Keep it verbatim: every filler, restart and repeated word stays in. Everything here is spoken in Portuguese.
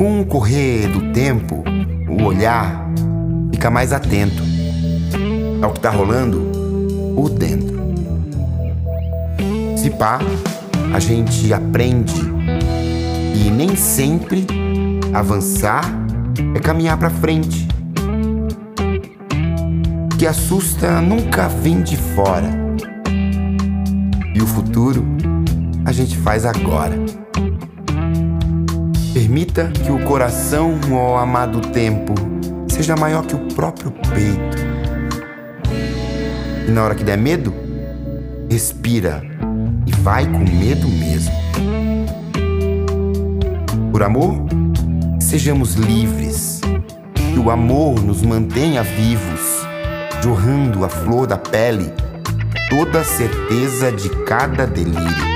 Com o correr do tempo, o olhar fica mais atento ao que está rolando por dentro. Se pá, a gente aprende e nem sempre avançar é caminhar para frente. O que assusta nunca vem de fora. E o futuro a gente faz agora. Permita que o coração, ó amado tempo, seja maior que o próprio peito. E na hora que der medo, respira e vai com medo mesmo. Por amor, sejamos livres, que o amor nos mantenha vivos, jorrando a flor da pele, toda a certeza de cada delírio.